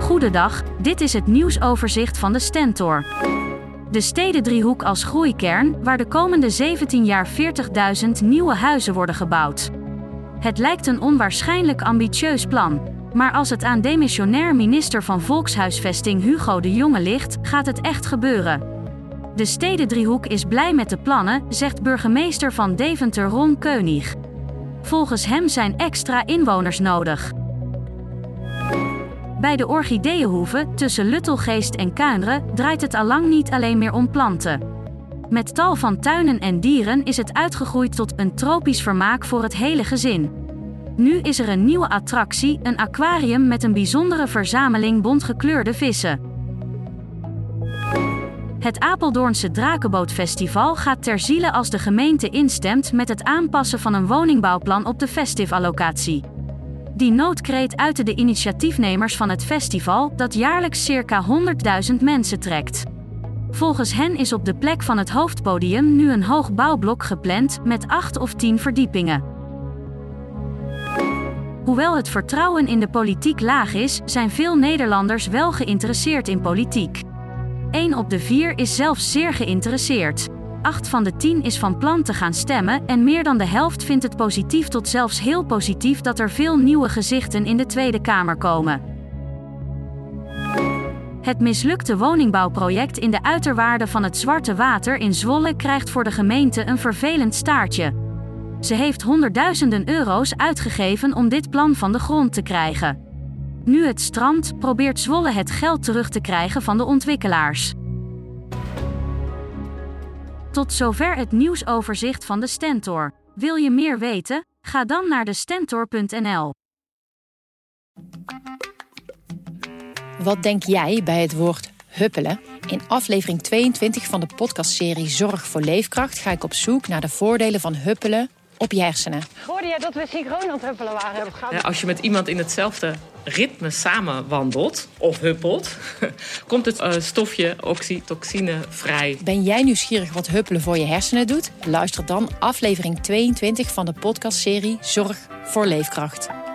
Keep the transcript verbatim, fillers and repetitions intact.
Goedendag, dit is het nieuwsoverzicht van de Stentor. De Stedendriehoek als groeikern, waar de komende zeventien jaar veertigduizend nieuwe huizen worden gebouwd. Het lijkt een onwaarschijnlijk ambitieus plan. Maar als het aan demissionair minister van Volkshuisvesting Hugo de Jonge ligt, gaat het echt gebeuren. De Stedendriehoek is blij met de plannen, zegt burgemeester van Deventer Ron Keuning. Volgens hem zijn extra inwoners nodig. Bij de Orchideeënhoeve, tussen Luttelgeest en Kuinre, draait het allang niet alleen meer om planten. Met tal van tuinen en dieren is het uitgegroeid tot een tropisch vermaak voor het hele gezin. Nu is er een nieuwe attractie, een aquarium met een bijzondere verzameling bontgekleurde vissen. Het Apeldoornse Drakenbootfestival gaat ter ziele als de gemeente instemt met het aanpassen van een woningbouwplan op de festivallocatie. Die noodkreet uiten de initiatiefnemers van het festival, dat jaarlijks circa honderdduizend mensen trekt. Volgens hen is op de plek van het hoofdpodium nu een hoog bouwblok gepland, met acht of tien verdiepingen. Hoewel het vertrouwen in de politiek laag is, zijn veel Nederlanders wel geïnteresseerd in politiek. één op de vier is zelfs zeer geïnteresseerd. acht van de tien is van plan te gaan stemmen en meer dan de helft vindt het positief tot zelfs heel positief dat er veel nieuwe gezichten in de Tweede Kamer komen. Het mislukte woningbouwproject in de uiterwaarden van het Zwarte Water in Zwolle krijgt voor de gemeente een vervelend staartje. Ze heeft honderdduizenden euro's uitgegeven om dit plan van de grond te krijgen. Nu het strandt, probeert Zwolle het geld terug te krijgen van de ontwikkelaars. Tot zover het nieuwsoverzicht van de Stentor. Wil je meer weten? Ga dan naar de stentor punt n l. Wat denk jij bij het woord huppelen? In aflevering tweeëntwintig van de podcastserie Zorg voor Leefkracht ga ik op zoek naar de voordelen van huppelen op je hersenen. Hoorde jij dat we synchroon aan het huppelen waren? Ja, als je met iemand in hetzelfde ritme samen wandelt of huppelt, komt het uh, stofje oxytocine vrij. Ben jij nieuwsgierig wat huppelen voor je hersenen doet? Luister dan aflevering tweeëntwintig van de podcastserie Zorg voor Leefkracht.